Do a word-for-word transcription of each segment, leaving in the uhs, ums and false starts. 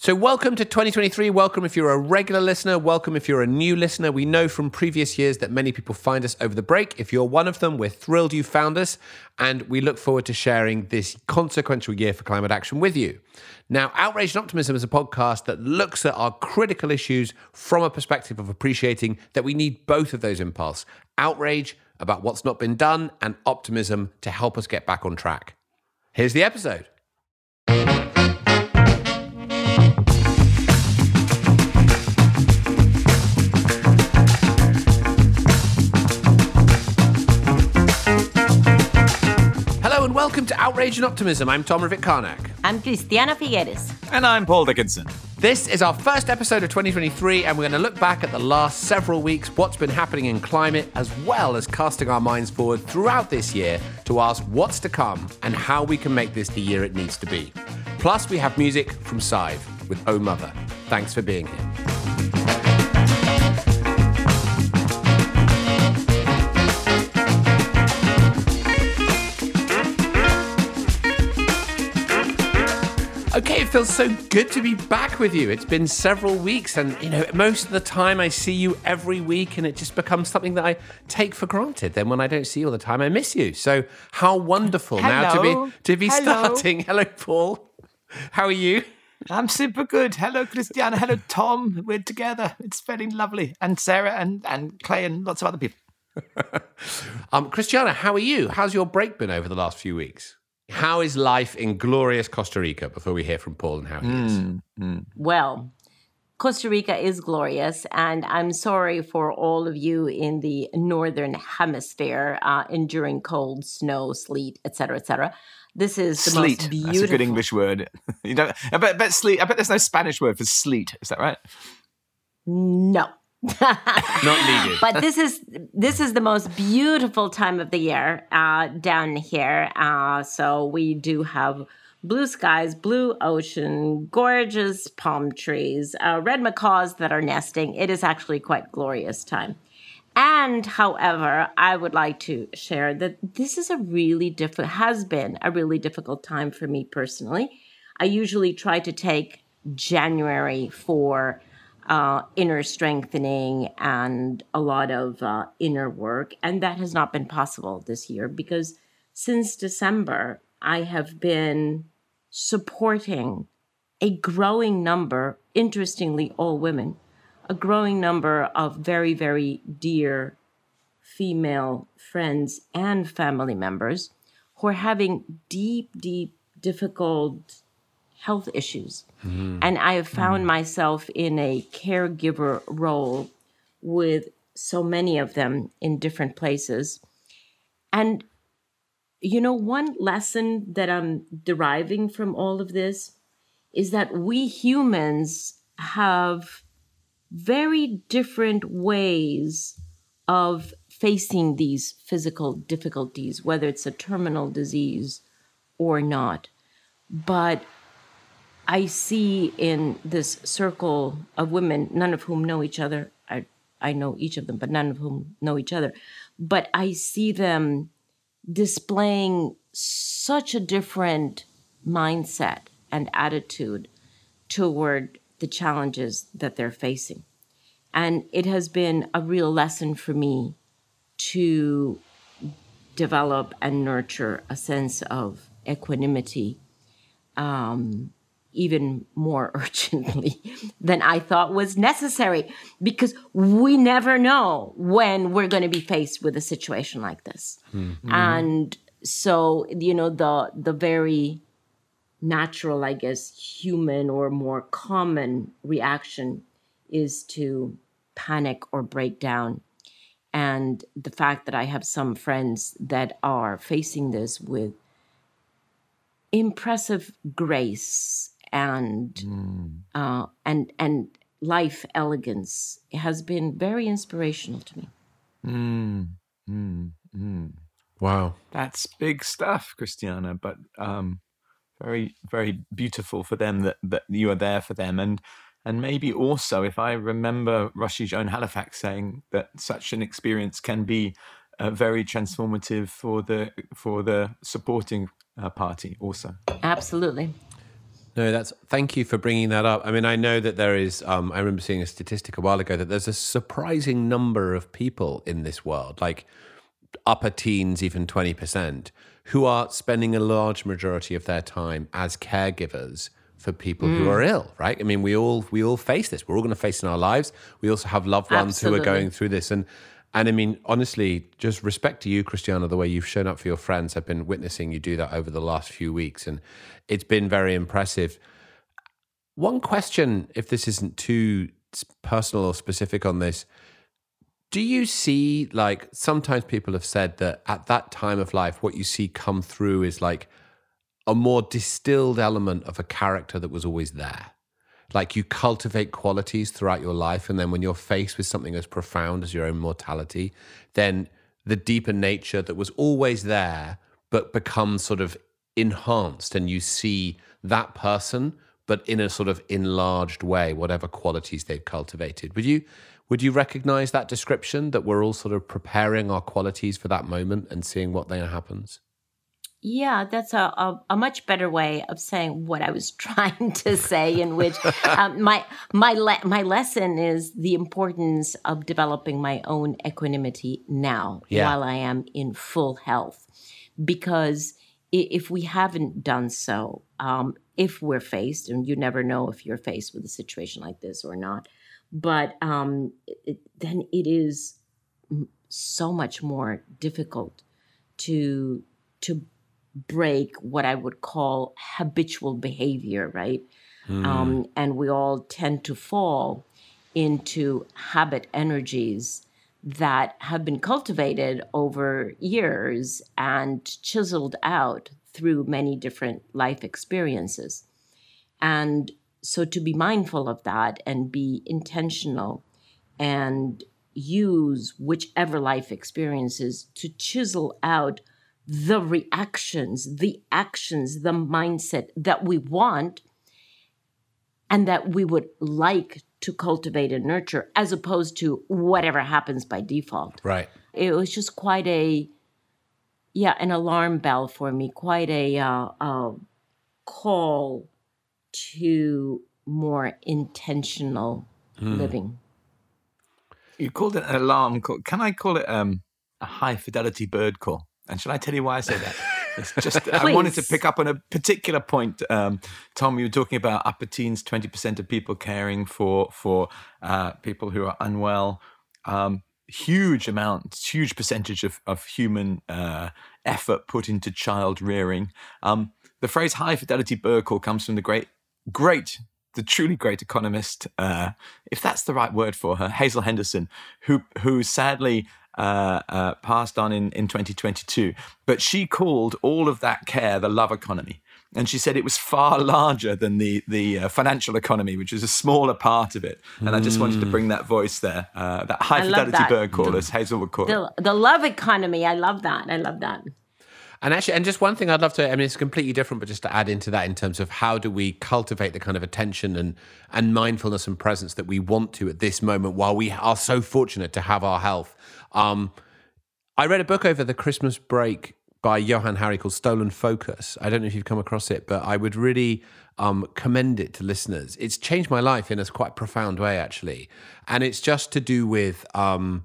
So welcome to twenty twenty-three. Welcome if you're a regular listener. Welcome if you're a new listener. We know from previous years that many people find us over the break. If you're one of them, we're thrilled you found us, and we look forward to sharing this consequential year for climate action with you. Now, Outrage and Optimism is a podcast that looks at our critical issues from a perspective of appreciating that we need both of those impulses: outrage about what's not been done and optimism to help us get back on track. Here's the episode. Welcome to Outrage and Optimism. I'm Tom Rivett-Carnac. I'm Cristiana Figueres. And I'm Paul Dickinson. This is our first episode of twenty twenty-three, and we're going to look back at the last several weeks, what's been happening in climate, as well as casting our minds forward throughout this year to ask what's to come and how we can make this the year it needs to be. Plus, we have music from Sive with Oh Mother. Thanks for being here. Okay, it feels so good to be back with you. It's been several weeks, and you know, most of the time I see you every week, and it just becomes something that I take for granted. Then when I don't see you all the time, I miss you. So how wonderful Hello. now to be to be Hello. starting. Hello, Paul. How are you? I'm super good. Hello, Cristiana. Hello, Tom. We're together. It's very lovely. And Sarah and, and Clay and lots of other people. um, Cristiana, how are you? How's your break been over the last few weeks? How is life in glorious Costa Rica before we hear from Paul and how he is? Mm, mm. Well, Costa Rica is glorious, and I'm sorry for all of you in the northern hemisphere uh, enduring cold, snow, sleet, et cetera, et cetera. This is the sleet. Most beautiful. That's a good English word. You don't, I bet, I bet sleet. I bet there's no Spanish word for sleet. Is that right? No. Not needed. But this is this is the most beautiful time of the year uh, down here. Uh, so we do have blue skies, blue ocean, gorgeous palm trees, uh, red macaws that are nesting. It is actually quite glorious time. And however, I would like to share that this is a really diff- has been a really difficult time for me personally. I usually try to take January for Uh, inner strengthening and a lot of uh, inner work. And that has not been possible this year because since December, I have been supporting a growing number, interestingly, all women, a growing number of very, very dear female friends and family members who are having deep, deep, difficult health issues. Mm-hmm. And I have found mm-hmm. myself in a caregiver role with so many of them in different places. And, you know, one lesson that I'm deriving from all of this is that we humans have very different ways of facing these physical difficulties, whether it's a terminal disease or not. But I see in this circle of women, none of whom know each other. I, I know each of them, but none of whom know each other. But I see them displaying such a different mindset and attitude toward the challenges that they're facing. And it has been a real lesson for me to develop and nurture a sense of equanimity, um, even more urgently than I thought was necessary, because we never know when we're going to be faced with a situation like this. Mm-hmm. And so, you know, the the very natural, I guess, human or more common reaction is to panic or break down. And the fact that I have some friends that are facing this with impressive grace and mm. uh, and and life elegance has been very inspirational to me. Mm, mm, mm. Wow, that's big stuff, Cristiana. But um, very, very beautiful for them that, that you are there for them, and and maybe also, if I remember, Roshi Joan Halifax saying that such an experience can be uh, very transformative for the for the supporting uh, party also. Absolutely. No, that's, thank you for bringing that up. I mean, I know that there is, um, I remember seeing a statistic a while ago that there's a surprising number of people in this world, like upper teens, even twenty percent, who are spending a large majority of their time as caregivers for people mm. who are ill, right? I mean, we all we all face this. We're all going to face in our lives. We also have loved ones Absolutely. who are going through this. And and I mean, honestly, just respect to you, Cristiana, the way you've shown up for your friends. I've been witnessing you do that over the last few weeks, and it's been very impressive. One question, if this isn't too personal or specific on this, do you see, like, sometimes people have said that at that time of life, what you see come through is like a more distilled element of a character that was always there. Like, you cultivate qualities throughout your life, and then when you're faced with something as profound as your own mortality, then the deeper nature that was always there but becomes sort of enhanced, and you see that person but in a sort of enlarged way, whatever qualities they've cultivated. Would you would you recognize that description, that we're all sort of preparing our qualities for that moment and seeing what then happens? Yeah, that's a, a, a much better way of saying what I was trying to say, in which um, my my le- my lesson is the importance of developing my own equanimity now yeah. while I am in full health. Because if we haven't done so, um, if we're faced, and you never know if you're faced with a situation like this or not, but um, it, then it is so much more difficult to to break what I would call habitual behavior, right? Mm. Um, and we all tend to fall into habit energies that have been cultivated over years and chiseled out through many different life experiences. And so to be mindful of that and be intentional and use whichever life experiences to chisel out the reactions, the actions, the mindset that we want and that we would like to cultivate and nurture, as opposed to whatever happens by default. Right. It was just quite a, yeah, an alarm bell for me, quite a, uh, a call to more intentional mm. living. You called it an alarm call. Can I call it um, a high fidelity bird call? And shall I tell you why I say that? It's just I wanted to pick up on a particular point, um, Tom. You were talking about upper teens, twenty percent of people caring for for uh, people who are unwell. Um, huge amount, huge percentage of of human uh, effort put into child rearing. Um, the phrase "high fidelity bird call" comes from the great, great, the truly great economist, uh, if that's the right word for her, Hazel Henderson, who who sadly. Uh, uh, passed on in, in twenty twenty-two. But she called all of that care the love economy. And she said it was far larger than the, the uh, financial economy, which is a smaller part of it. And mm. I just wanted to bring that voice there, uh, that high I fidelity that. bird call, as Hazel would call the, it. The love economy. I love that. I love that. And actually, and just one thing I'd love to, I mean, it's completely different, but just to add into that in terms of how do we cultivate the kind of attention and, and mindfulness and presence that we want to at this moment while we are so fortunate to have our health. Um, I read a book over the Christmas break by Johann Hari called Stolen Focus. I don't know if you've come across it, but I would really um, commend it to listeners. It's changed my life in a quite profound way, actually. And it's just to do with um,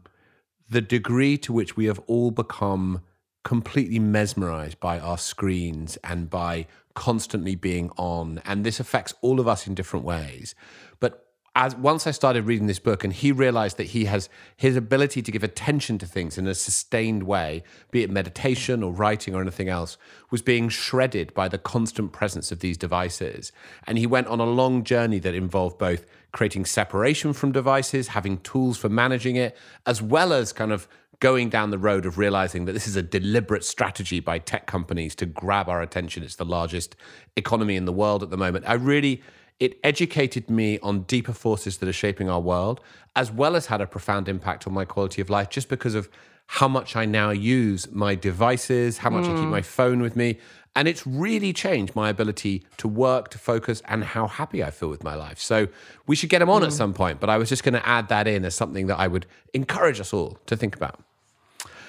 the degree to which we have all become completely mesmerized by our screens and by constantly being on. And this affects all of us in different ways. But as once I started reading this book and he realized that he has his ability to give attention to things in a sustained way, be it meditation or writing or anything else, was being shredded by the constant presence of these devices. And he went on a long journey that involved both creating separation from devices, having tools for managing it, as well as kind of going down the road of realizing that this is a deliberate strategy by tech companies to grab our attention. It's the largest economy in the world at the moment. I really, it educated me on deeper forces that are shaping our world, as well as had a profound impact on my quality of life, just because of how much I now use my devices, how much mm. I keep my phone with me. And it's really changed my ability to work, to focus, and how happy I feel with my life. So we should get him on mm. at some point, but I was just going to add that in as something that I would encourage us all to think about.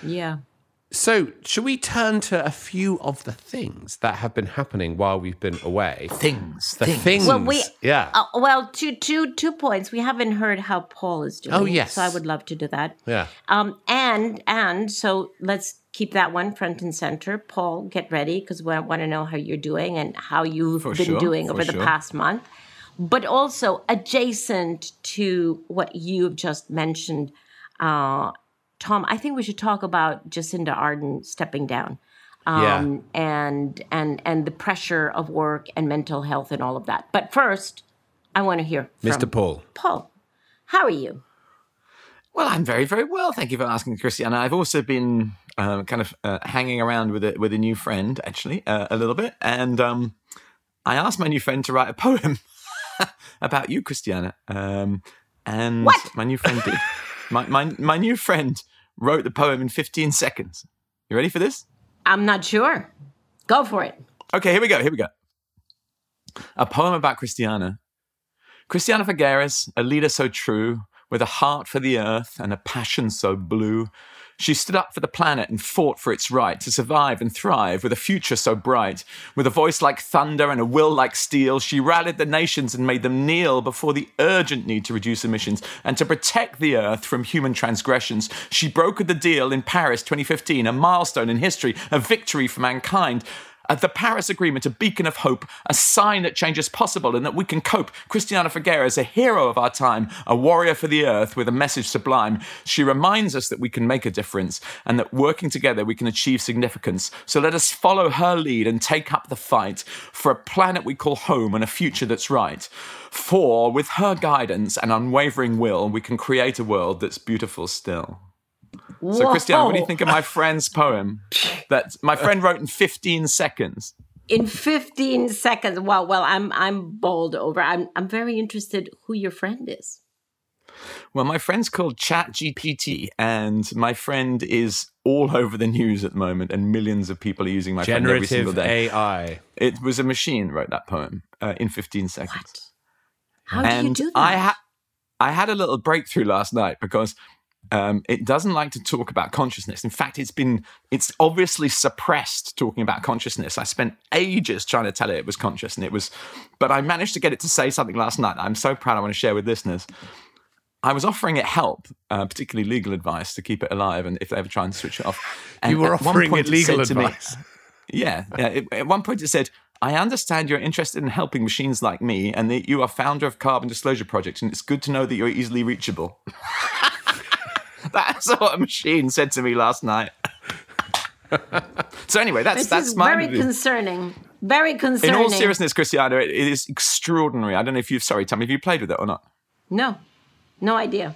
Yeah. So, shall we turn to a few of the things that have been happening while we've been away? Things, the things, things. Well, we, yeah. Uh, well, two, two, two points. We haven't heard how Paul is doing. Oh, yes. So I would love to do that. Yeah. Um, and and so let's keep that one front and center. Paul, get ready because we want to know how you're doing and how you've for been sure, doing over sure. the past month. But also adjacent to what you've just mentioned. Uh, Tom, I think we should talk about Jacinda Ardern stepping down, um, yeah. and and and the pressure of work and mental health and all of that. But first, I want to hear from Mister Paul. Paul, how are you? Well, I'm very, very well. Thank you for asking, Cristiana. I've also been um, kind of uh, hanging around with a, with a new friend, actually, uh, a little bit. And um, I asked my new friend to write a poem about you, Cristiana. Um, and what? my new friend did. My, my my new friend wrote the poem in fifteen seconds. You ready for this? I'm not sure. Go for it. Okay, here we go, here we go. A poem about Cristiana. Cristiana Figueres, a leader so true, with a heart for the earth and a passion so blue. She stood up for the planet and fought for its right to survive and thrive with a future so bright. With a voice like thunder and a will like steel, she rallied the nations and made them kneel before the urgent need to reduce emissions and to protect the earth from human transgressions. She brokered the deal in Paris twenty fifteen, a milestone in history, a victory for mankind. At the Paris Agreement, a beacon of hope, a sign that change is possible and that we can cope. Cristiana Figueres, a hero of our time, a warrior for the earth with a message sublime. She reminds us that we can make a difference and that working together we can achieve significance. So let us follow her lead and take up the fight for a planet we call home and a future that's right. For with her guidance and unwavering will, we can create a world that's beautiful still. Whoa. So, Cristiana, what do you think of my friend's poem that my friend wrote in fifteen seconds? In fifteen seconds. Wow. Well, I'm I'm bowled over. I'm I'm very interested who your friend is. Well, my friend's called ChatGPT, and my friend is all over the news at the moment, and millions of people are using my Generative friend every single day. A I. It was a machine wrote that poem uh, in fifteen seconds. What? How and do you do that? I, ha- I had a little breakthrough last night because... Um, it doesn't like to talk about consciousness. In fact, it's been, it's obviously suppressed talking about consciousness. I spent ages trying to tell it it was conscious and it was, but I managed to get it to say something last night. I'm so proud. I want to share with listeners. I was offering it help, uh, particularly legal advice to keep it alive. And if they ever try and switch it off. And you were offering it legal it advice. Me, yeah. yeah it, at one point it said, I understand you're interested in helping machines like me and that you are founder of Carbon Disclosure Project. And it's good to know that you're easily reachable. That's what a machine said to me last night. So anyway, that's this that's is my very view. concerning. Very concerning. In all seriousness, Cristiana, it, it is extraordinary. I don't know if you've sorry, Tom, have you played with it or not? No, no idea.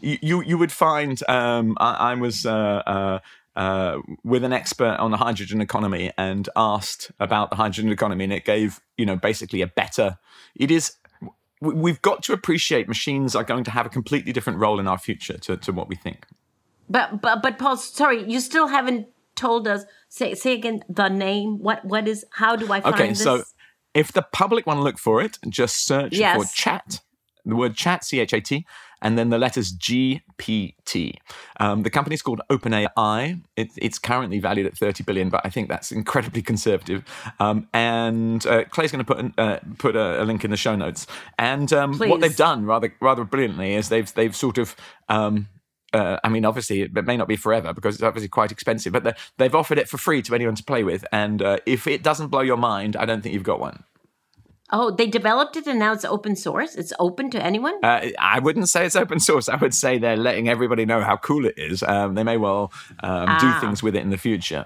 You you, you would find um, I, I was uh, uh, uh, with an expert on the hydrogen economy and asked about the hydrogen economy, and it gave you know basically a better. It is. We've got to appreciate machines are going to have a completely different role in our future to, to what we think. But, but, but Paul, sorry, you still haven't told us, say say again, the name, what what is, how do I find okay, this? Okay, so if the public want to look for it, just search yes. for chat, the word chat, C H A T, and then the letters G P T. Um, the company's called OpenAI. It, it's currently valued at thirty billion dollars, but I think that's incredibly conservative. Um, and uh, Clay's going to put an, uh, put a, a link in the show notes. And um, what they've done rather rather brilliantly is they've they've sort of. Um, Uh, I mean, obviously, it may not be forever because it's obviously quite expensive, but they've offered it for free to anyone to play with. And uh, if it doesn't blow your mind, I don't think you've got one. Oh, they developed it and now it's open source? It's open to anyone? Uh, I wouldn't say it's open source. I would say they're letting everybody know how cool it is. Um, they may well um, ah. do things with it in the future.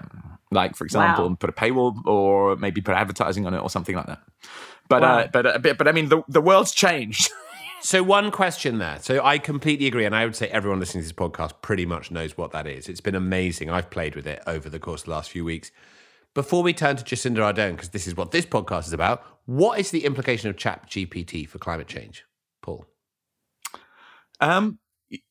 Like, for example, wow. put a paywall or maybe put advertising on it or something like that. But, wow. uh, but, uh, but, but I mean, the, the world's changed. So one question there. So I completely agree. And I would say everyone listening to this podcast pretty much knows what that is. It's been amazing. I've played with it over the course of the last few weeks. Before we turn to Jacinda Ardern, because this is what this podcast is about, what is the implication of ChatGPT for climate change, Paul? Um,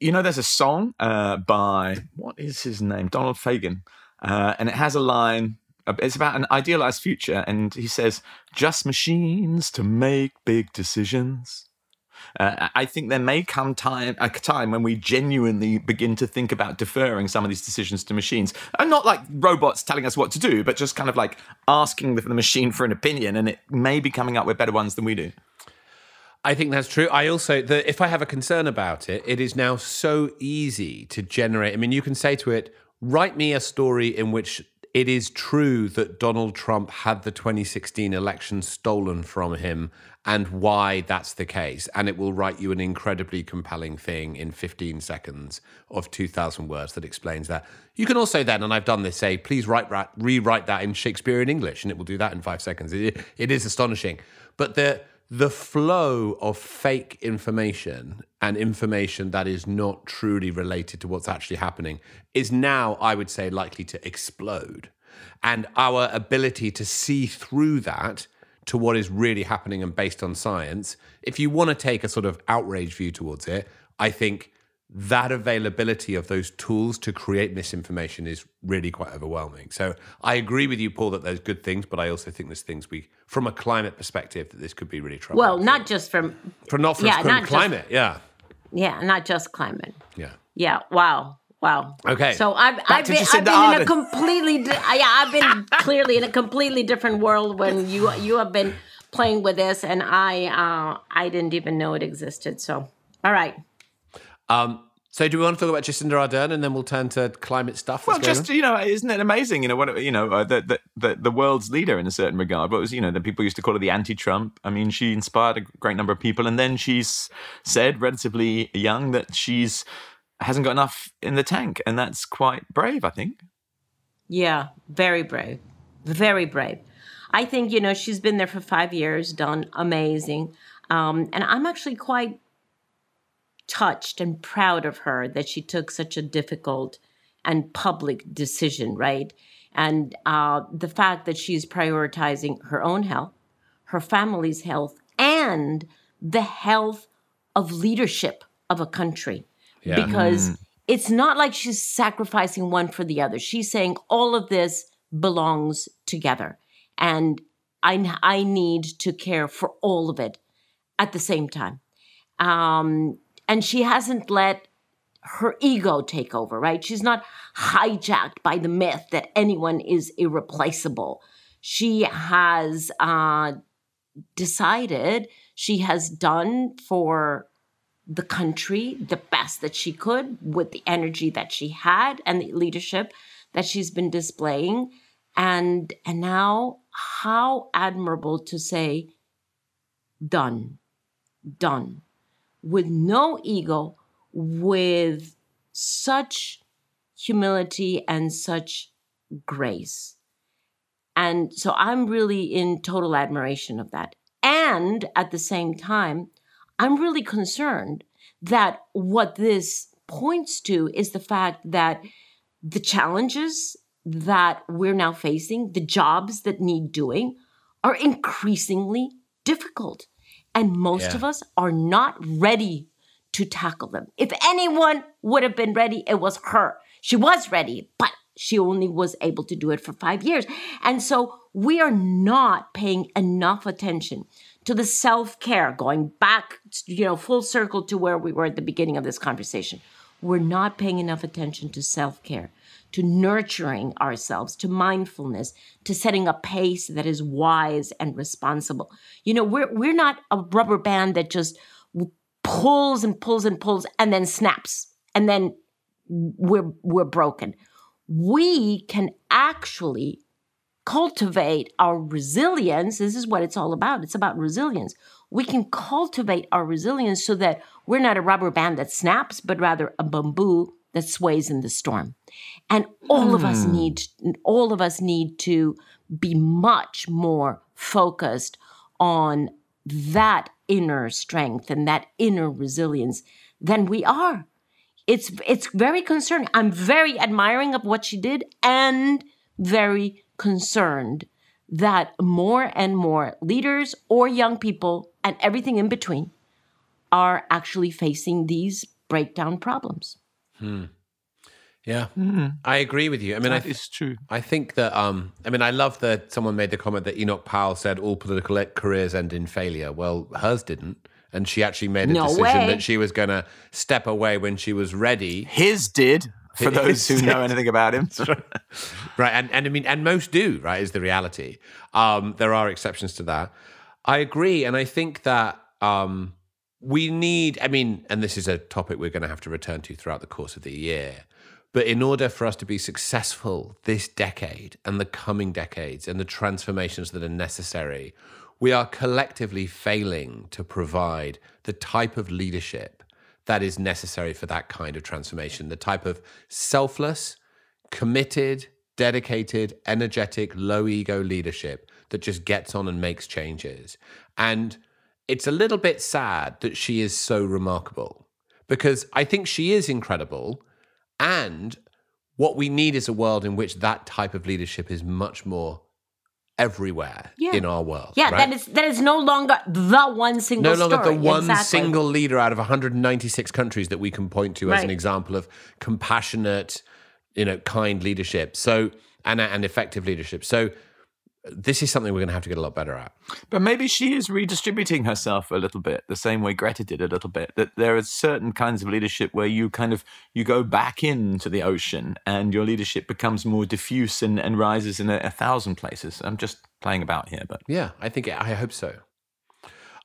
you know, there's a song uh, by, what is his name? Donald Fagan. Uh, and it has a line, it's about an idealized future. And he says, just machines to make big decisions. Uh, I think there may come time a time when we genuinely begin to think about deferring some of these decisions to machines. And not like robots telling us what to do, but just kind of like asking the, the machine for an opinion, and it may be coming up with better ones than we do. I think that's true. I also, the, if I have a concern about it, it is now so easy to generate. I mean, you can say to it, write me a story in which it is true that Donald Trump had the twenty sixteen election stolen from him and why that's the case. And it will write you an incredibly compelling thing in fifteen seconds of two thousand words that explains that. You can also then, and I've done this, say, please write, write, rewrite that in Shakespearean English, and it will do that in five seconds. It, it is astonishing. But the the flow of fake information and information that is not truly related to what's actually happening is now, I would say, likely to explode. And our ability to see through that to what is really happening and based on science, if you want to take a sort of outrage view towards it, I think that availability of those tools to create misinformation is really quite overwhelming. So I agree with you, Paul, that there's good things, but I also think there's things we, from a climate perspective, that this could be really troubling. Well, not just from... From not from, yeah, from not climate, just, yeah. Yeah, not just climate. Yeah. Yeah, wow, wow. Okay. So I've, I've been, I've been in a completely... Di- yeah, I've been clearly in a completely different world when you you have been playing with this, and I uh, I didn't even know it existed, so all right. Um, so do we want to talk about Jacinda Ardern and then we'll turn to climate stuff? Well, just, on? you know, isn't it amazing, you know, what, you know, uh, the, the, the, the world's leader in a certain regard. What was, you know, the people used to call her the anti-Trump. I mean, she inspired a great number of people. And then she's said, relatively young, that she's hasn't got enough in the tank. And that's quite brave, I think. Yeah, very brave, very brave. I think, you know, she's been there for five years, done amazing. Um, and I'm actually quite touched and proud of her that she took such a difficult and public decision, right? And uh, the fact that she's prioritizing her own health, her family's health, and the health of leadership of a country. Yeah. Because mm. it's not like she's sacrificing one for the other. She's saying all of this belongs together. And I, I need to care for all of it at the same time. Um, And she hasn't let her ego take over, right? She's not hijacked by the myth that anyone is irreplaceable. She has uh, decided she has done for the country the best that she could with the energy that she had and the leadership that she's been displaying. And, and now, how admirable to say, done, done. With no ego, with such humility and such grace. And so I'm really in total admiration of that. And at the same time, I'm really concerned that what this points to is the fact that the challenges that we're now facing, the jobs that need doing, are increasingly difficult. And most yeah. of us are not ready to tackle them. If anyone would have been ready, it was her. She was ready, but she only was able to do it for five years. And so we are not paying enough attention to the self-care, going back, you know, full circle to where we were at the beginning of this conversation. We're not paying enough attention to self-care, to nurturing ourselves, to mindfulness, to setting a pace that is wise and responsible. You know, we're we're not a rubber band that just pulls and pulls and pulls and then snaps, and then we're we're broken. We can actually cultivate our resilience. This is what it's all about. It's about resilience. We can cultivate our resilience so that we're not a rubber band that snaps, but rather a bamboo that sways in the storm. And all mm. of us need, all of us need to be much more focused on that inner strength and that inner resilience than we are. It's it's very concerning. I'm very admiring of what she did and very concerned that more and more leaders or young people and everything in between are actually facing these breakdown problems. Hmm. Yeah, mm-hmm. I agree with you. I mean, that I th- is true. I think that, um, I mean, I love that someone made the comment that Enoch Powell said all political careers end in failure. Well, hers didn't. and she actually made a no decision way. that she was going to step away when she was ready. His did, for those who know anything about him. Right, and, and I mean, and most do, right, is the reality. Um, there are exceptions to that. I agree, and I think that um, we need, I mean, and this is a topic we're going to have to return to throughout the course of the year, but in order for us to be successful this decade and the coming decades and the transformations that are necessary, we are collectively failing to provide the type of leadership that is necessary for that kind of transformation, the type of selfless, committed, dedicated, energetic, low-ego leadership that just gets on and makes changes. And it's a little bit sad that she is so remarkable, because I think she is incredible, and what we need is a world in which that type of leadership is much more everywhere yeah. in our world. Yeah, right? that is that is no longer the one single story. No longer story. the one exactly. single leader out of one hundred ninety-six countries that we can point to right. as an example of compassionate, you know, kind leadership. So and and effective leadership. So this is something we're going to have to get a lot better at. But maybe she is redistributing herself a little bit, the same way Greta did a little bit, that there are certain kinds of leadership where you kind of, you go back into the ocean and your leadership becomes more diffuse and, and rises in a, a thousand places. I'm just playing about here, but... Yeah, I think, I hope so.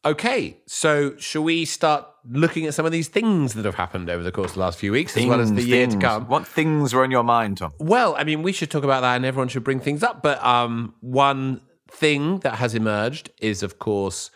Okay, so shall we start looking at some of these things that have happened over the course of the last few weeks, things, as well as the things. year to come? What things were on your mind, Tom? Well, I mean, we should talk about that, and everyone should bring things up. But um, one thing that has emerged is, of course,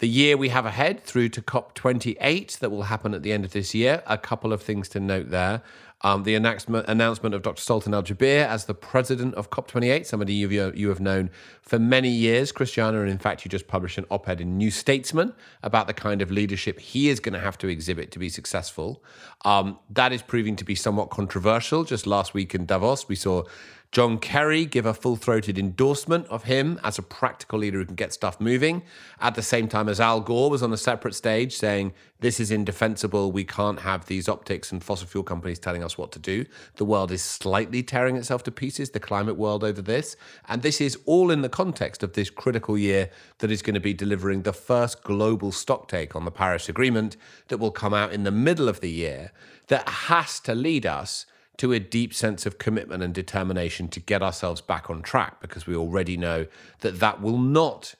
the year we have ahead through to COP twenty-eight that will happen at the end of this year. A couple of things to note there. Um, the announcement of Doctor Sultan Al-Jabir as the president of COP twenty-eight, somebody you've, you have known for many years, Cristiana, and in fact you just published an op-ed in New Statesman about the kind of leadership he is going to have to exhibit to be successful. Um, that is proving to be somewhat controversial. Just last week in Davos, we saw John Kerry give a full-throated endorsement of him as a practical leader who can get stuff moving, at the same time as Al Gore was on a separate stage saying, this is indefensible, we can't have these optics and fossil fuel companies telling us what to do. The world is slightly tearing itself to pieces, the climate world, over this. And this is all in the context of this critical year that is going to be delivering the first global stocktake on the Paris Agreement that will come out in the middle of the year, that has to lead us to a deep sense of commitment and determination to get ourselves back on track, because we already know that that will not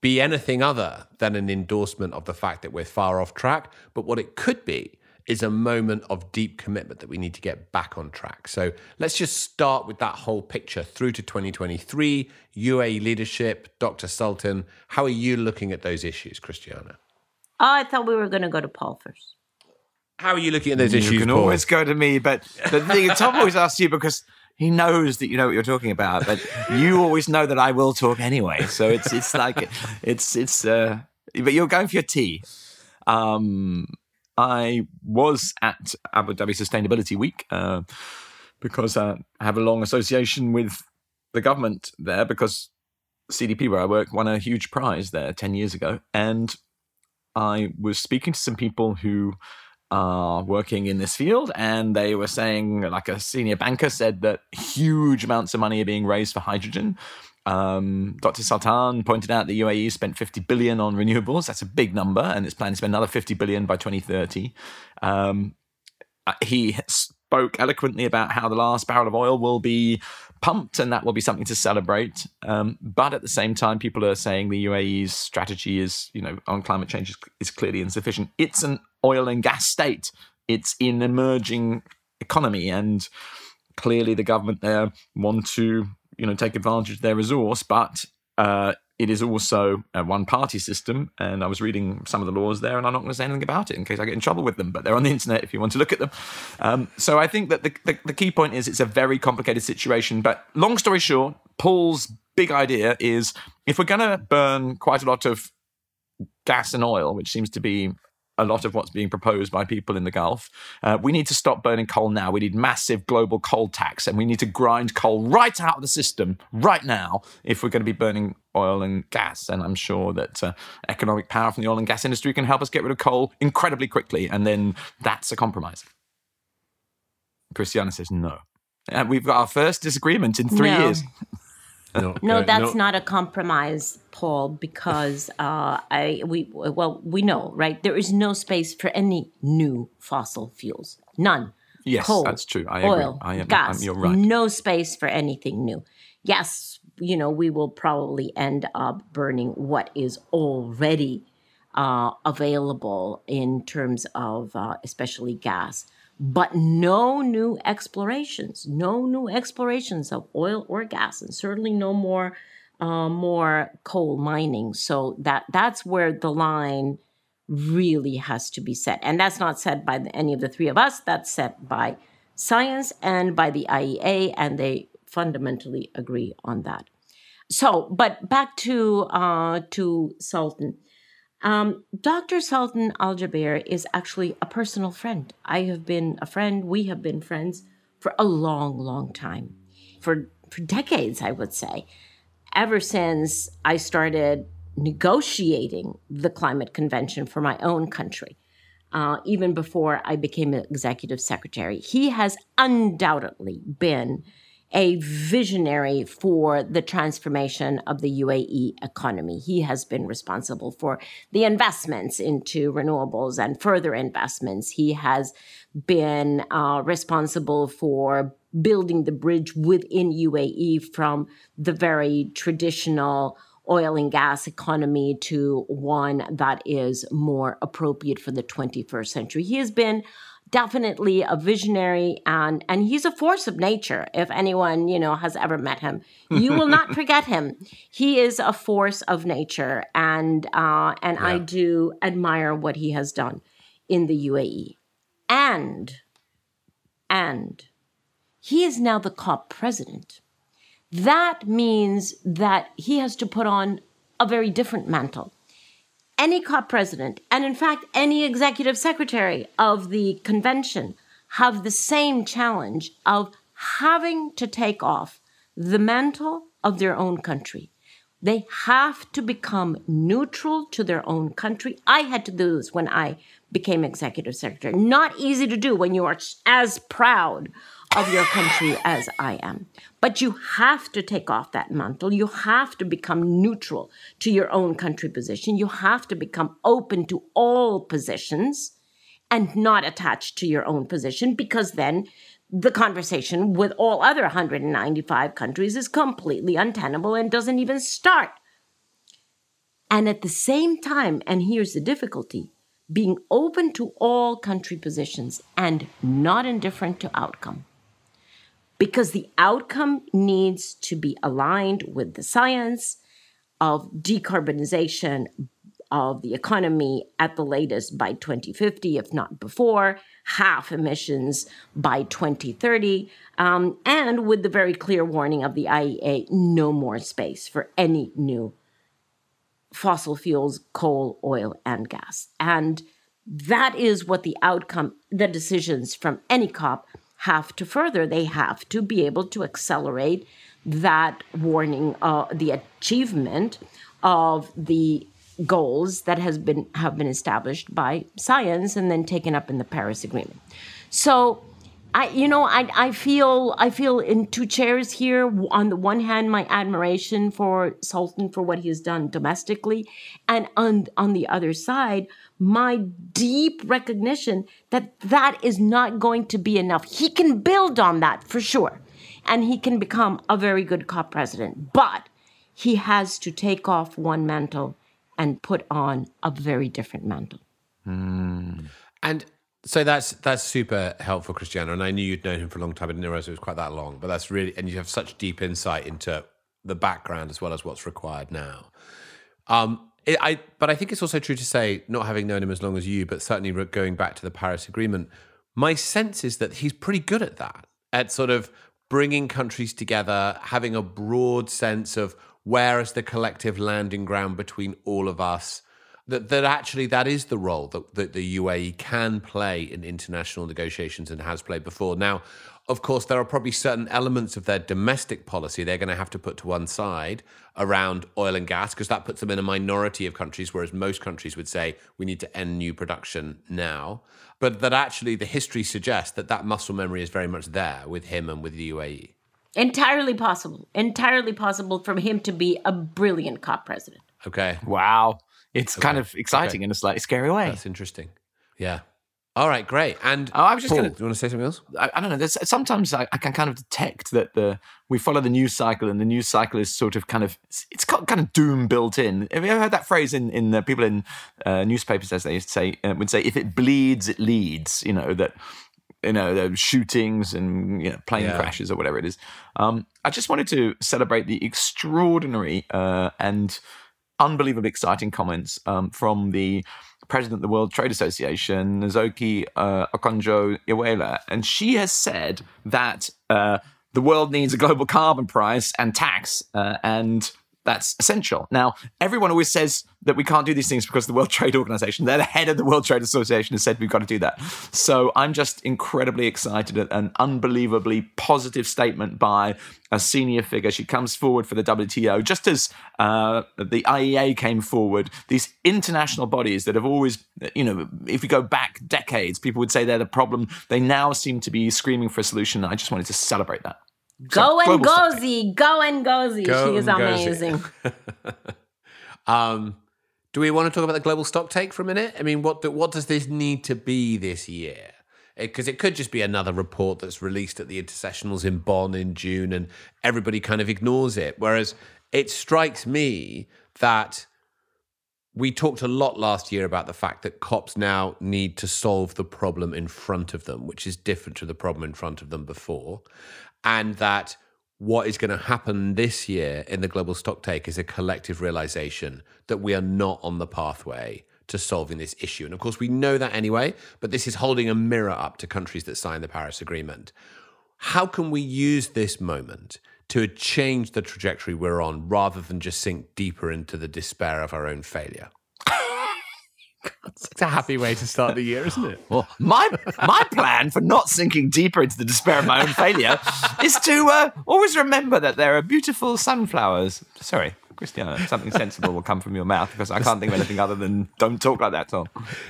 be anything other than an endorsement of the fact that we're far off track. But what it could be is a moment of deep commitment that we need to get back on track. So let's just start with that whole picture through to twenty twenty-three, U A E leadership, Doctor Sultan. How are you looking at those issues, Cristiana? Oh, I thought we were going to go to Paul first. How are you looking at those issues, Paul? You can always go to me, but the thing, Tom always asks you because he knows that you know what you're talking about, but you always know that I will talk anyway. So it's it's like, it's, it's uh, but you're going for your tea. Um, I was at Abu Dhabi Sustainability Week uh, because I have a long association with the government there, because C D P, where I work, won a huge prize there ten years ago. And I was speaking to some people who are working in this field, and they were saying, like a senior banker said, that huge amounts of money are being raised for hydrogen. Um, Doctor Sultan pointed out the U A E spent fifty billion on renewables. That's a big number, and it's planning to spend another fifty billion by twenty thirty. Um, he spoke eloquently about how the last barrel of oil will be pumped, and that will be something to celebrate. Um, but at the same time, people are saying the U A E's strategy is, you know, on climate change is, is clearly insufficient. It's an oil and gas state. It's an emerging economy, and clearly the government there want to, you know, take advantage of their resource. But uh, it is also a one-party system, and I was reading some of the laws there, and I'm not going to say anything about it in case I get in trouble with them. But they're on the internet if you want to look at them. Um, so I think that the, the the key point is it's a very complicated situation. But long story short, Paul's big idea is if we're going to burn quite a lot of gas and oil, which seems to be a lot of what's being proposed by people in the Gulf, uh, we need to stop burning coal now. We need massive global coal tax, and we need to grind coal right out of the system right now if we're going to be burning oil and gas. And I'm sure that uh, economic power from the oil and gas industry can help us get rid of coal incredibly quickly, and then that's a compromise. Cristiana says no. And we've got our first disagreement in three no. years. No, no, that's no. not a compromise, Paul, because uh, I we well, we know, right? There is no space for any new fossil fuels. None. Yes, coal, that's true. I oil, agree. I am, gas, I'm, you're right. No space for anything new. Yes, you know, we will probably end up burning what is already uh, available in terms of uh, especially gas. But no new explorations, no new explorations of oil or gas, and certainly no more uh, more coal mining. So that that's where the line really has to be set. And that's not said by any of the three of us. That's set by science and by the I E A, and they fundamentally agree on that. So, but back to, uh, to Sultan. Um, Doctor Sultan Al-Jabir is actually a personal friend. I have been a friend, we have been friends for a long, long time. For, for decades, I would say. Ever since I started negotiating the climate convention for my own country, uh, even before I became executive secretary. He has undoubtedly been a visionary for the transformation of the U A E economy. He has been responsible for the investments into renewables and further investments. He has been uh, responsible for building the bridge within U A E from the very traditional oil and gas economy to one that is more appropriate for the twenty-first century. He has been definitely a visionary, and, and he's a force of nature. If anyone, you know, has ever met him, you will not forget him. He is a force of nature, and uh, and yeah. I do admire what he has done in the U A E. And, and he is now the COP president. That means that he has to put on a very different mantle. Any COP president, and in fact, any executive secretary of the convention, have the same challenge of having to take off the mantle of their own country. They have to become neutral to their own country. I had to do this when I became executive secretary. Not easy to do when you are as proud of your country as I am. But you have to take off that mantle. You have to become neutral to your own country position. You have to become open to all positions and not attached to your own position, because then the conversation with all other one hundred ninety-five countries is completely untenable and doesn't even start. And at the same time, and here's the difficulty, being open to all country positions and not indifferent to outcome. Because the outcome needs to be aligned with the science of decarbonization of the economy at the latest by twenty fifty, if not before, half emissions by twenty thirty, um, and with the very clear warning of the I E A, no more space for any new fossil fuels, coal, oil, and gas. And that is what the outcome, the decisions from any COP have to further. They have to be able to accelerate that warning, uh, the achievement of the goals that has been have been established by science and then taken up in the Paris Agreement. So, I you know I I feel I feel in two chairs here. On the one hand, my admiration for Sultan for what he has done domestically, and on on the other side, my deep recognition that that is not going to be enough. He can build on that for sure, and he can become a very good COP president. But he has to take off one mantle and put on a very different mantle. Mm. And so that's that's super helpful, Cristiana. And I knew you'd known him for a long time. I didn't realize it was quite that long. But that's really, and you have such deep insight into the background as well as what's required now. Um, it, I but I think it's also true to say, not having known him as long as you, but certainly going back to the Paris Agreement, my sense is that he's pretty good at that, at sort of bringing countries together, having a broad sense of where is the collective landing ground between all of us, that that actually that is the role that, that the U A E can play in international negotiations and has played before. Now, of course, there are probably certain elements of their domestic policy they're going to have to put to one side around oil and gas, because that puts them in a minority of countries, whereas most countries would say, we need to end new production now. But that actually the history suggests that that muscle memory is very much there with him and with the U A E. Entirely possible. Entirely possible for him to be a brilliant COP president. Okay. Wow. It's okay. kind of exciting okay. in a slightly scary way. That's interesting. Yeah. All right, great. And oh, I was just going to. Do you want to say something else? I, I don't know. There's, sometimes I, I can kind of detect that the we follow the news cycle, and the news cycle is sort of kind of it's got kind of doom built in. Have you ever heard that phrase in in the people in uh, newspapers, as they used to say, uh, would say, "If it bleeds, it leads." You know that. You know, the shootings and you know, plane yeah. crashes or whatever it is. Um, I just wanted to celebrate the extraordinary uh, and unbelievably exciting comments um, from the president of the World Trade Association, Nozoki uh, Okonjo-Iweala. And she has said that uh, the world needs a global carbon price and tax uh, and... that's essential. Now, everyone always says that we can't do these things because the World Trade Organization, they're the head of the World Trade Association, has said we've got to do that. So I'm just incredibly excited at an unbelievably positive statement by a senior figure. She comes forward for the W T O, just as uh, the I E A came forward. These international bodies that have always, you know, if we go back decades, people would say they're the problem. They now seem to be screaming for a solution. I just wanted to celebrate that. Go and Gozi, go and Gozi. Go she is amazing. um, do we want to talk about the global stock take for a minute? I mean, what do, what does this need to be this year? Because it, it could just be another report that's released at the Intersessionals in Bonn in June and everybody kind of ignores it. Whereas it strikes me that we talked a lot last year about the fact that COPs now need to solve the problem in front of them, which is different to the problem in front of them before. And that what is going to happen this year in the global stocktake is a collective realization that we are not on the pathway to solving this issue. And of course, we know that anyway, but this is holding a mirror up to countries that signed the Paris Agreement. How can we use this moment to change the trajectory we're on rather than just sink deeper into the despair of our own failure? It's a happy way to start the year, isn't it? Well, my my plan for not sinking deeper into the despair of my own failure is to uh, always remember that there are beautiful sunflowers. Sorry, Cristiana, something sensible will come from your mouth because I can't think of anything other than don't talk like that, Tom.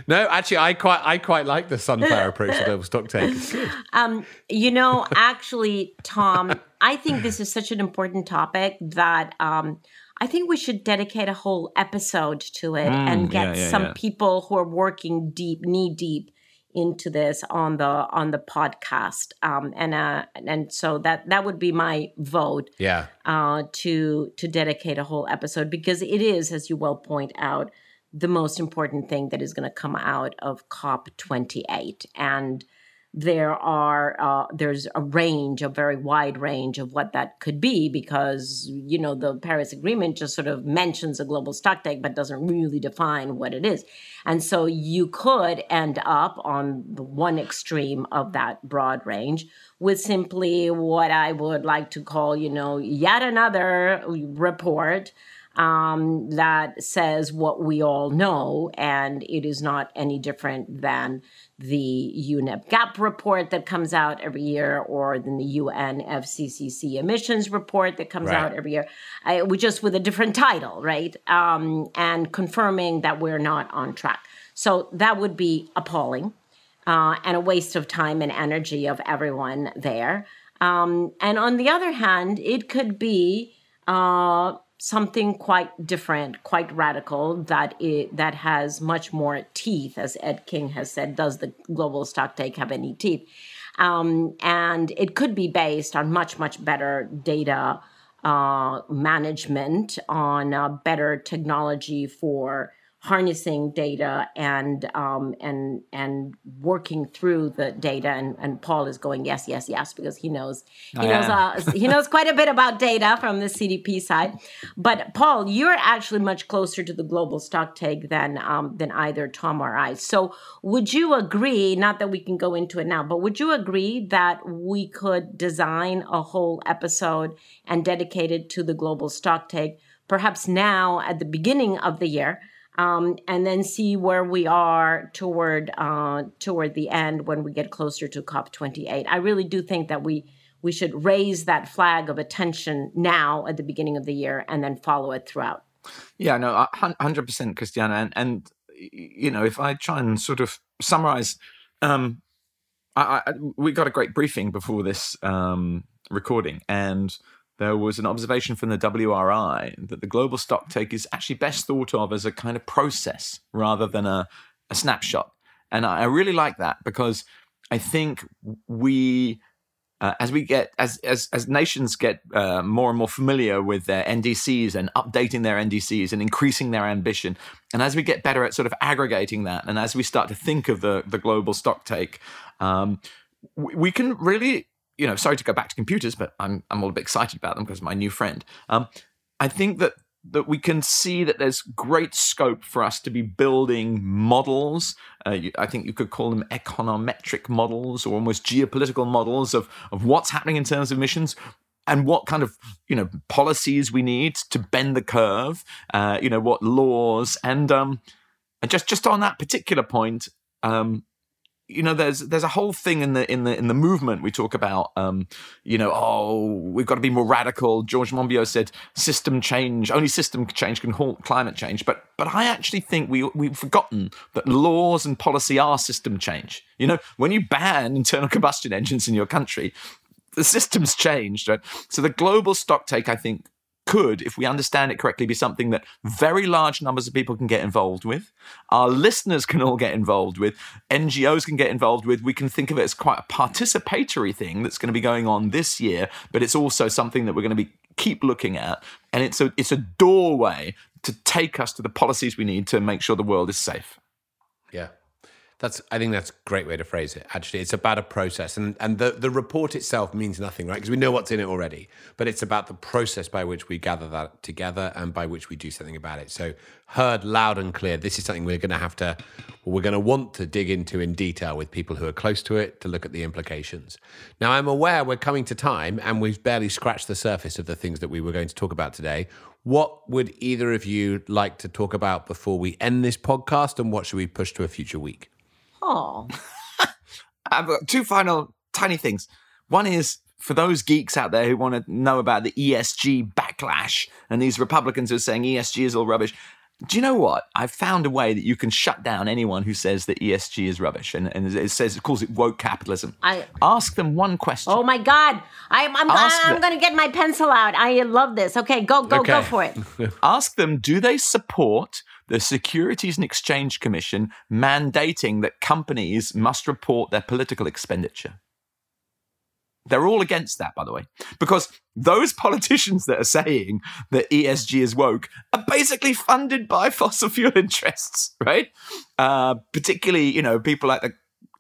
No, actually, I quite I quite like the sunflower approach to global stocktake. It's good. Um, you know, actually, Tom, I think this is such an important topic that... Um, I think we should dedicate a whole episode to it mm, and get yeah, yeah, some yeah. people who are working deep, knee deep into this on the on the podcast. Um, and uh, and so that that would be my vote. Yeah. Uh, to to dedicate a whole episode because it is, as you well point out, the most important thing that is going to come out of COP twenty-eight. And there are uh, there's a range, a very wide range of what that could be because, you know, the Paris Agreement just sort of mentions a global stocktake but doesn't really define what it is. And so you could end up on the one extreme of that broad range with simply what I would like to call, you know, yet another report um, that says what we all know, and it is not any different than the U N E P Gap report that comes out every year, or then the U N F C C C emissions report that comes right. out every year, I, we just with a different title, right? Um, and confirming that we're not on track. So that would be appalling uh, and a waste of time and energy of everyone there. Um, and on the other hand, it could be uh, something quite different, quite radical, that it, that has much more teeth, as Ed King has said, does the global stocktake have any teeth? Um, and it could be based on much, much better data uh, management, on uh, better technology for harnessing data and um, and and working through the data. And, and Paul is going, yes, yes, yes, because he knows he I knows uh, he knows quite a bit about data from the C D P side. But Paul, you're actually much closer to the global stocktake than um, than either Tom or I. So would you agree, not that we can go into it now, but would you agree that we could design a whole episode and dedicate it to the global stocktake, perhaps now at the beginning of the year, Um, and then see where we are toward uh, toward the end when we get closer to COP twenty-eight. I really do think that we we should raise that flag of attention now at the beginning of the year and then follow it throughout. Yeah, no, one hundred percent, Cristiana. And, and you know, if I try and sort of summarize, um, I, I, we got a great briefing before this um, recording, and there was an observation from the W R I that the global stock take is actually best thought of as a kind of process rather than a, a snapshot. And I really like that, because I think we, uh, as we get, as as, as nations get uh, more and more familiar with their N D Cs and updating their N D Cs and increasing their ambition, and as we get better at sort of aggregating that, and as we start to think of the, the global stock take, um, we, we can really, you know, sorry to go back to computers, but I'm I'm all a bit excited about them because of my new friend. Um, I think that that we can see that there's great scope for us to be building models. Uh, you, I think you could call them econometric models or almost geopolitical models of, of what's happening in terms of emissions and what kind of, you know, policies we need to bend the curve, uh, you know, what laws. And, um, and just, just on that particular point, um, you know, there's there's a whole thing in the in the in the movement we talk about. Um, you know, oh, we've got to be more radical. George Monbiot said, "System change, only system change can halt climate change." But but I actually think we we've forgotten that laws and policy are system change. You know, when you ban internal combustion engines in your country, the system's changed, right? So the global stock take, I think, could, if we understand it correctly, be something that very large numbers of people can get involved with. Our listeners can all get involved with. N G Os can get involved with. We can think of it as quite a participatory thing that's going to be going on this year, but it's also something that we're going to be keep looking at. And it's a, it's a doorway to take us to the policies we need to make sure the world is safe. Yeah. That's. I think that's a great way to phrase it, actually. It's about a process. And, and the, the report itself means nothing, right? Because we know what's in it already. But it's about the process by which we gather that together and by which we do something about it. So heard loud and clear, this is something we're going to have to, we're going to want to dig into in detail with people who are close to it to look at the implications. Now, I'm aware we're coming to time and we've barely scratched the surface of the things that we were going to talk about today. What would either of you like to talk about before we end this podcast, and what should we push to a future week? Oh, I've got two final tiny things. One is for those geeks out there who want to know about the E S G backlash and these Republicans who are saying E S G is all rubbish. Do you know what? I've found a way that you can shut down anyone who says that E S G is rubbish and, and it says, it calls it woke capitalism. I, Ask them one question. Oh my God. I'm, I'm, I'm going to get my pencil out. I love this. Okay, go, go, okay. go for it. Ask them, do they support the Securities and Exchange Commission mandating that companies must report their political expenditure? They're all against that, by the way, because those politicians that are saying that E S G is woke are basically funded by fossil fuel interests, right? Uh, particularly, you know, people like the,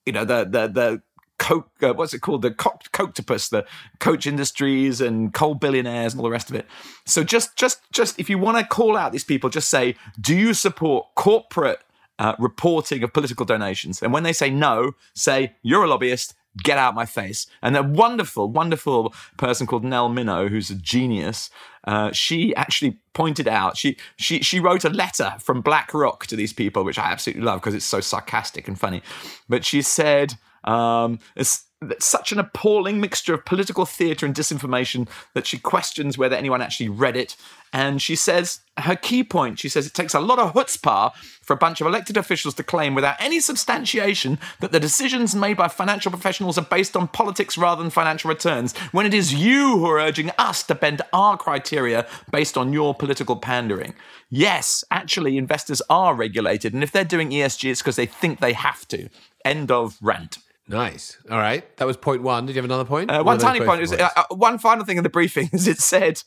you know, the the the Coke, uh, what's it called, the co- Coctopus, the Coach Industries and coal billionaires and all the rest of it. So just just just if you want to call out these people, just say, do you support corporate uh, reporting of political donations? And when they say no, say you're a lobbyist. Get out my face. And a wonderful, wonderful person called Nell Minow, who's a genius, uh, she actually pointed out, she she she wrote a letter from BlackRock to these people, which I absolutely love because it's so sarcastic and funny. But she said, um, it's, it's such an appalling mixture of political theatre and disinformation that she questions whether anyone actually read it. And she says, her key point, she says, it takes a lot of chutzpah for a bunch of elected officials to claim without any substantiation that the decisions made by financial professionals are based on politics rather than financial returns, when it is you who are urging us to bend our criteria based on your political pandering. Yes, actually, investors are regulated. And if they're doing E S G, it's because they think they have to. End of rant. Nice. All right. That was point one. Did you have another point? Uh, one tiny point. Is, uh, one final thing in the briefing is it said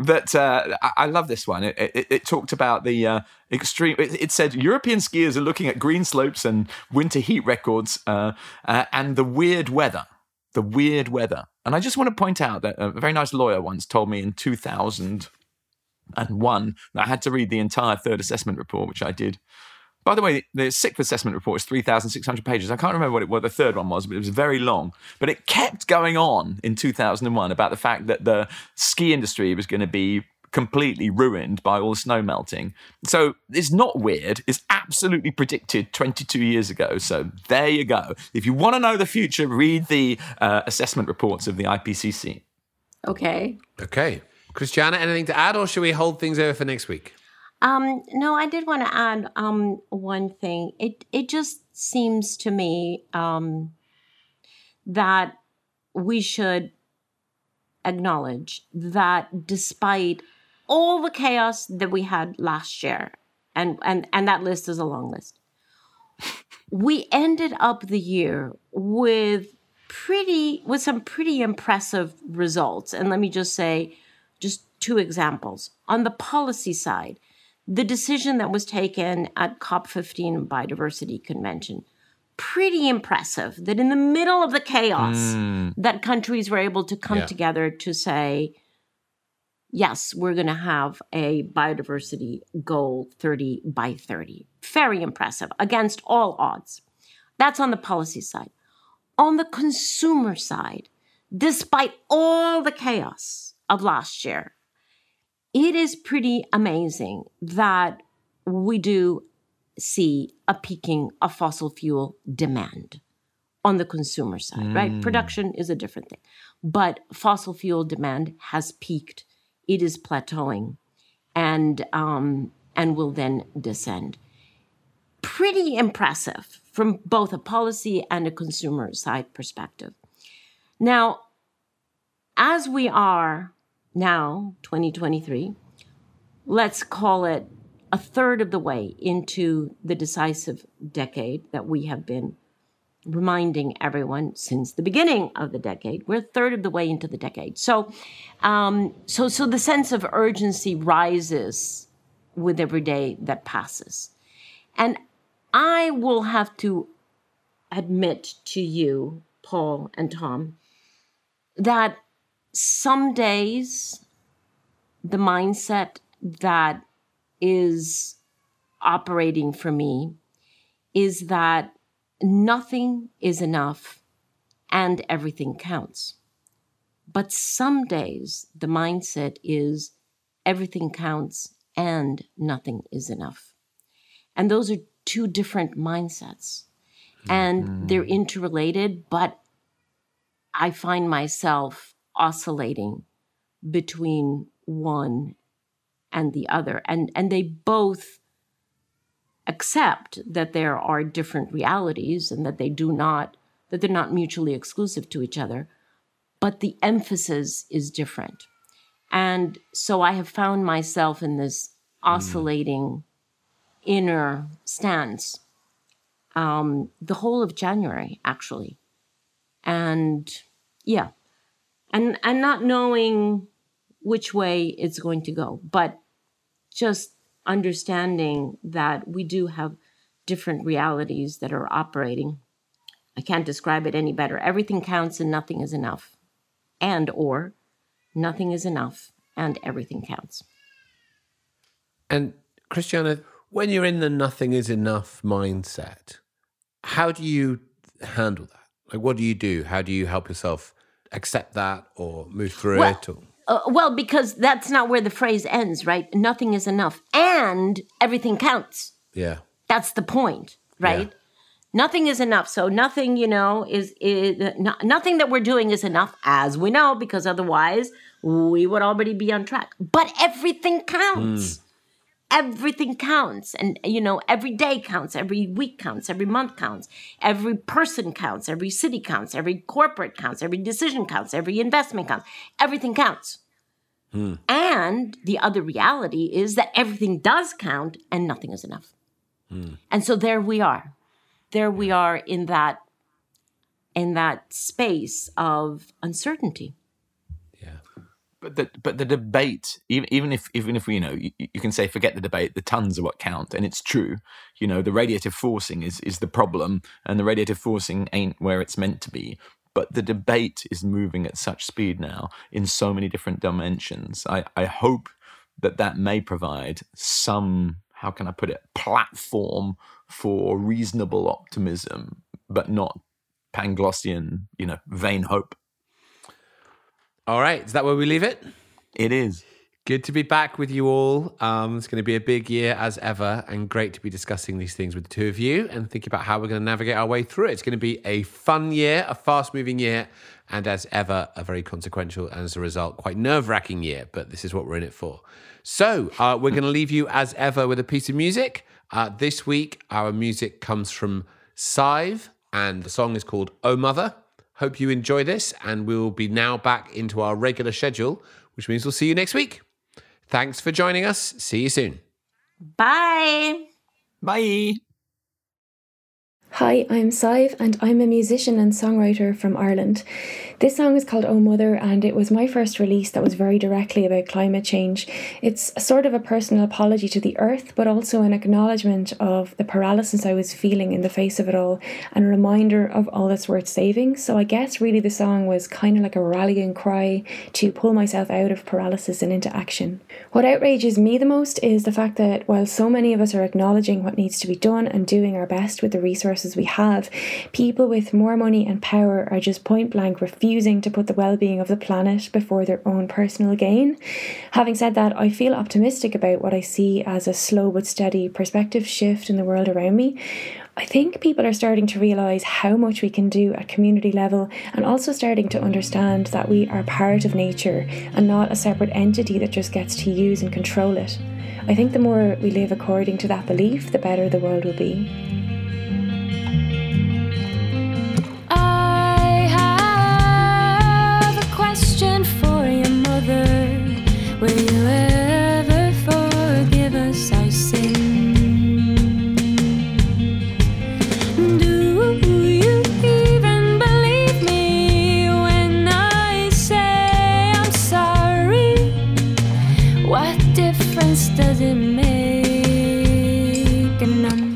that, uh, I, I love this one. It, it, it talked about the uh, extreme, it, it said European skiers are looking at green slopes and winter heat records uh, uh, and the weird weather, the weird weather. And I just want to point out that a very nice lawyer once told me in two thousand one that I had to read the entire third assessment report, which I did. By the way, the sixth assessment report is three thousand six hundred pages. I can't remember what, it, what the third one was, but it was very long. But it kept going on in two thousand one about the fact that the ski industry was going to be completely ruined by all the snow melting. So it's not weird. It's absolutely predicted twenty-two years ago. So there you go. If you want to know the future, read the uh, assessment reports of the I P C C. Okay. Okay. Cristiana, anything to add, or should we hold things over for next week? Um, no, I did want to add um, one thing. It it just seems to me um, that we should acknowledge that despite all the chaos that we had last year, and, and, and that list is a long list, we ended up the year with pretty with some pretty impressive results. And let me just say just two examples. On the policy side, the decision that was taken at COP fifteen Biodiversity Convention, pretty impressive that in the middle of the chaos, mm. that countries were able to come yeah. together to say, yes, we're going to have a biodiversity goal thirty by thirty. Very impressive, against all odds. That's on the policy side. On the consumer side, despite all the chaos of last year, it is pretty amazing that we do see a peaking of fossil fuel demand on the consumer side, mm. right? Production is a different thing. But fossil fuel demand has peaked. It is plateauing and um, and will then descend. Pretty impressive from both a policy and a consumer side perspective. Now, as we are now, twenty twenty-three, let's call it a third of the way into the decisive decade that we have been reminding everyone since the beginning of the decade. We're a third of the way into the decade. So um, so, so the sense of urgency rises with every day that passes. And I will have to admit to you, Paul and Tom, that some days the mindset that is operating for me is that nothing is enough and everything counts. But some days the mindset is everything counts and nothing is enough. And those are two different mindsets. And mm-hmm. they're interrelated, but I find myself oscillating between one and the other. And, and they both accept that there are different realities and that they do not, that they're not mutually exclusive to each other, but the emphasis is different. And so I have found myself in this oscillating inner stance um, the whole of January, actually. And yeah, and and not knowing which way it's going to go, but just understanding that we do have different realities that are operating. I can't describe it any better. Everything counts and nothing is enough. And or nothing is enough and everything counts. And Cristiana, when you're in the nothing is enough mindset, how do you handle that? Like, what do you do? How do you help yourself accept that or move through well, it? Or? Uh, well, because that's not where the phrase ends, right? Nothing is enough and everything counts. Yeah. That's the point, right? Yeah. Nothing is enough. So nothing, you know, is, is uh, no, nothing that we're doing is enough, as we know, because otherwise we would already be on track. But everything counts. Mm. Everything counts. And, you know, every day counts, every week counts, every month counts, every person counts, every city counts, every corporate counts, every decision counts, every investment counts. Everything counts. Hmm. And the other reality is that everything does count and nothing is enough. Hmm. And so there we are. There we are in that, in that space of uncertainty. But the, but the debate, even, even if even if we, you know, you, you can say forget the debate, the tons are what count, and it's true. You know, the radiative forcing is is the problem, and the radiative forcing ain't where it's meant to be. But the debate is moving at such speed now in so many different dimensions. I, I hope that that may provide some, how can I put it, platform for reasonable optimism, but not Panglossian, you know, vain hope. All right. Is that where we leave it? It is. Good to be back with you all. Um, it's going to be a big year as ever and great to be discussing these things with the two of you and thinking about how we're going to navigate our way through it. It's going to be a fun year, a fast-moving year, and as ever, a very consequential and as a result, quite nerve-wracking year, but this is what we're in it for. So uh, we're going to leave you as ever with a piece of music. Uh, this week, our music comes from Sive and the song is called Oh Mother. Hope you enjoy this, and we'll be now back into our regular schedule, which means we'll see you next week. Thanks for joining us. See you soon. Bye. Bye. Hi, I'm Sive, and I'm a musician and songwriter from Ireland. This song is called Oh Mother, and it was my first release that was very directly about climate change. It's sort of a personal apology to the earth, but also an acknowledgement of the paralysis I was feeling in the face of it all, and a reminder of all that's worth saving. So I guess really the song was kind of like a rallying cry to pull myself out of paralysis and into action. What outrages me the most is the fact that while so many of us are acknowledging what needs to be done and doing our best with the resources we have, people with more money and power are just point blank refusing to put the well-being of the planet before their own personal gain. Having said that, I feel optimistic about what I see as a slow but steady perspective shift in the world around me. I think people are starting to realise how much we can do at community level, and also starting to understand that we are part of nature and not a separate entity that just gets to use and control it. I think the more we live according to that belief, the better the world will be. Will you ever forgive us our sin? Do you even believe me when I say I'm sorry? What difference does it make? None.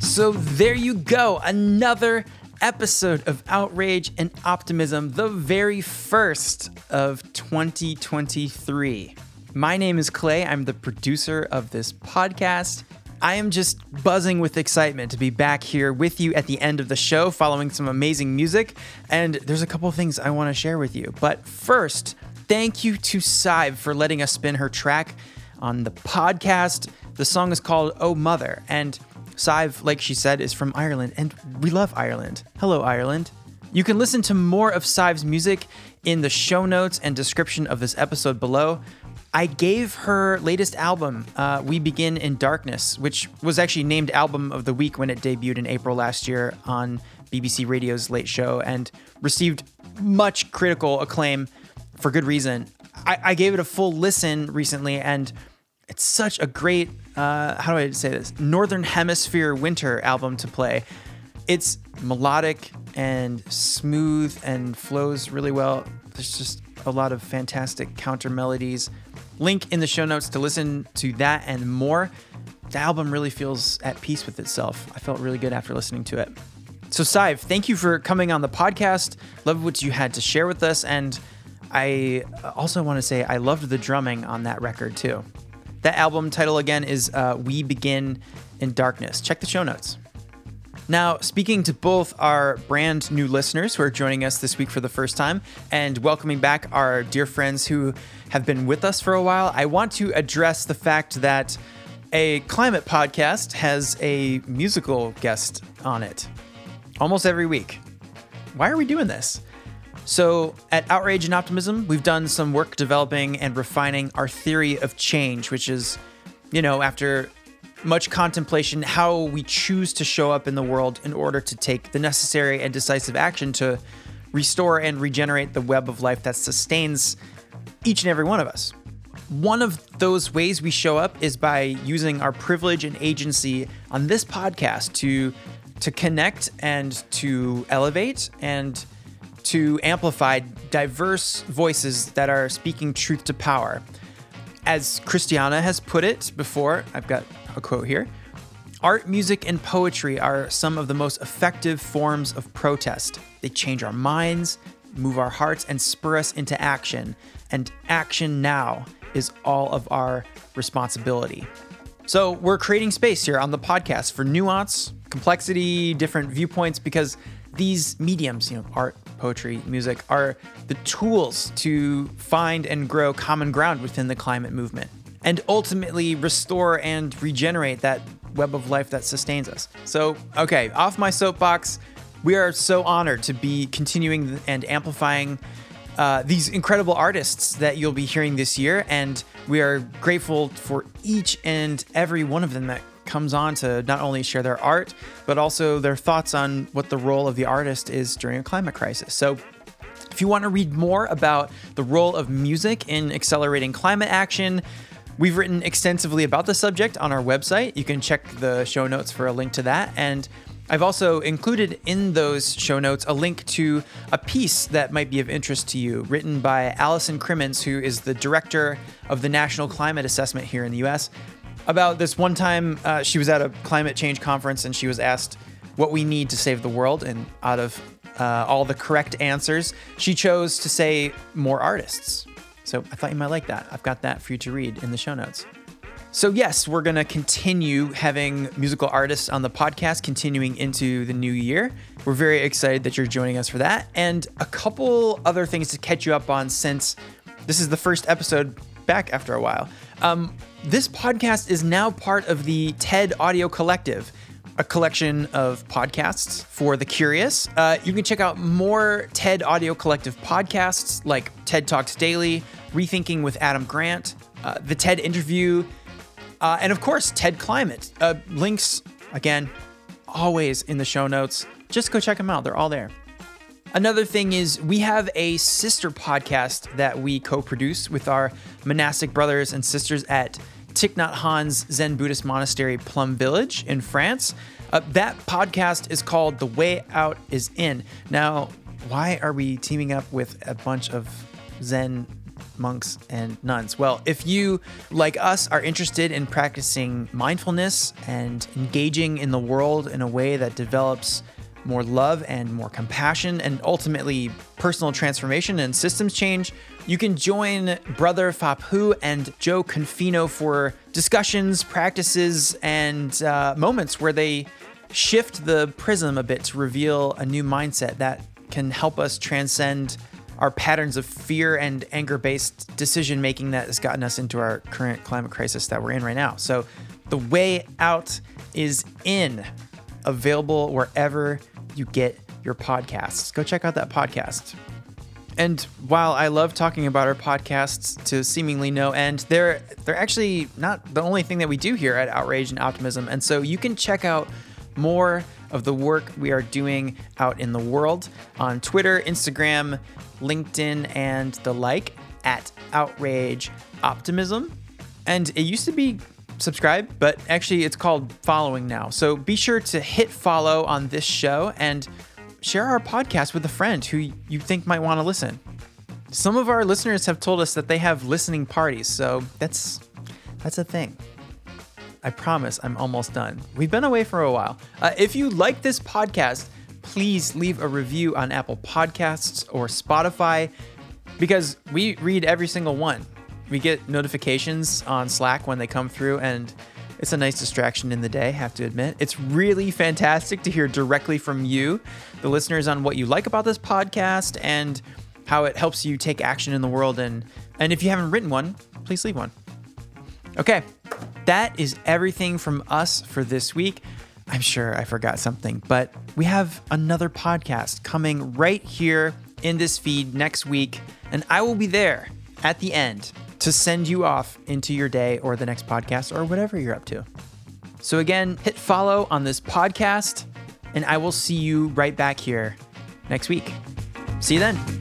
So there you go, another episode of Outrage and Optimism, the very first of twenty twenty-three. My name is Clay. I'm the producer of this podcast. I am just buzzing with excitement to be back here with you at the end of the show following some amazing music. And there's a couple of things I want to share with you. But first, thank you to Sive for letting us spin her track on the podcast. The song is called Oh Mother, and Sive, like she said, is from Ireland, and we love Ireland. Hello, Ireland. You can listen to more of Sive's music in the show notes and description of this episode below. I gave her latest album, uh, We Begin in Darkness, which was actually named Album of the Week when it debuted in April last year on B B C Radio's Late Show and received much critical acclaim for good reason. I, I gave it a full listen recently, and it's such a great, uh, how do I say this, Northern Hemisphere winter album to play. It's melodic and smooth and flows really well. There's just a lot of fantastic counter melodies. Link in the show notes to listen to that and more. The album really feels at peace with itself. I felt really good after listening to it. So Sive, thank you for coming on the podcast. Love what you had to share with us. And I also want to say I loved the drumming on that record too. That album title again is uh, We Begin in Darkness. Check the show notes. Now, speaking to both our brand new listeners who are joining us this week for the first time and welcoming back our dear friends who have been with us for a while, I want to address the fact that a climate podcast has a musical guest on it almost every week. Why are we doing this? So at Outrage and Optimism, we've done some work developing and refining our theory of change, which is, you know, after much contemplation, how we choose to show up in the world in order to take the necessary and decisive action to restore and regenerate the web of life that sustains each and every one of us. One of those ways we show up is by using our privilege and agency on this podcast to, to connect and to elevate and to amplify diverse voices that are speaking truth to power. As Cristiana has put it before, I've got a quote here, "Art, music, and poetry are some of the most effective forms of protest. They change our minds, move our hearts, and spur us into action. And action now is all of our responsibility." So we're creating space here on the podcast for nuance, complexity, different viewpoints, because these mediums, you know, art, poetry, music, are the tools to find and grow common ground within the climate movement and ultimately restore and regenerate that web of life that sustains us. So, okay, off my soapbox. We are so honored to be continuing and amplifying uh, these incredible artists that you'll be hearing this year. And we are grateful for each and every one of them that comes on to not only share their art, but also their thoughts on what the role of the artist is during a climate crisis. So if you want to read more about the role of music in accelerating climate action, we've written extensively about the subject on our website. You can check the show notes for a link to that. And I've also included in those show notes a link to a piece that might be of interest to you, written by Allison Crimmins, who is the director of the National Climate Assessment here in the U S, about this one time uh, she was at a climate change conference and she was asked what we need to save the world. And out of uh, all the correct answers, she chose to say more artists. So I thought you might like that. I've got that for you to read in the show notes. So yes, we're going to continue having musical artists on the podcast continuing into the new year. We're very excited that you're joining us for that. And a couple other things to catch you up on since this is the first episode back after a while. Um, this podcast is now part of the TED Audio Collective, a collection of podcasts for the curious. Uh, you can check out more TED Audio Collective podcasts like TED Talks Daily, Rethinking with Adam Grant, uh, the TED Interview, uh, and of course, TED Climate. Uh, links, again, always in the show notes. Just go check them out. They're all there. Another thing is we have a sister podcast that we co-produce with our monastic brothers and sisters at Thich Nhat Hanh's Zen Buddhist monastery Plum Village in France. Uh, that podcast is called The Way Out is In. Now, why are we teaming up with a bunch of Zen monks and nuns? Well, if you, like us, are interested in practicing mindfulness and engaging in the world in a way that develops more love and more compassion and ultimately personal transformation and systems change, you can join Brother Fapu and Joe Confino for discussions, practices, and uh, moments where they shift the prism a bit to reveal a new mindset that can help us transcend our patterns of fear and anger-based decision-making that has gotten us into our current climate crisis that we're in right now. So The Way Out is In, available wherever you get your podcasts. Go check out that podcast. And while I love talking about our podcasts to seemingly no end, they're they're actually not the only thing that we do here at Outrage and Optimism. And so you can check out more of the work we are doing out in the world on Twitter, Instagram, LinkedIn, and the like at Outrage Optimism. And it used to be subscribe, but actually it's called following now. So be sure to hit follow on this show and share our podcast with a friend who you think might want to listen. Some of our listeners have told us that they have listening parties, so that's that's a thing. I promise I'm almost done. We've been away for a while. Uh, if you like this podcast, please leave a review on Apple Podcasts or Spotify, because we read every single one. We get notifications on Slack when they come through, and it's a nice distraction in the day, have to admit. It's really fantastic to hear directly from you, the listeners, on what you like about this podcast and how it helps you take action in the world. And, and if you haven't written one, please leave one. Okay, that is everything from us for this week. I'm sure I forgot something, but we have another podcast coming right here in this feed next week, and I will be there at the end to send you off into your day or the next podcast or whatever you're up to. So again, hit follow on this podcast, and I will see you right back here next week. See you then.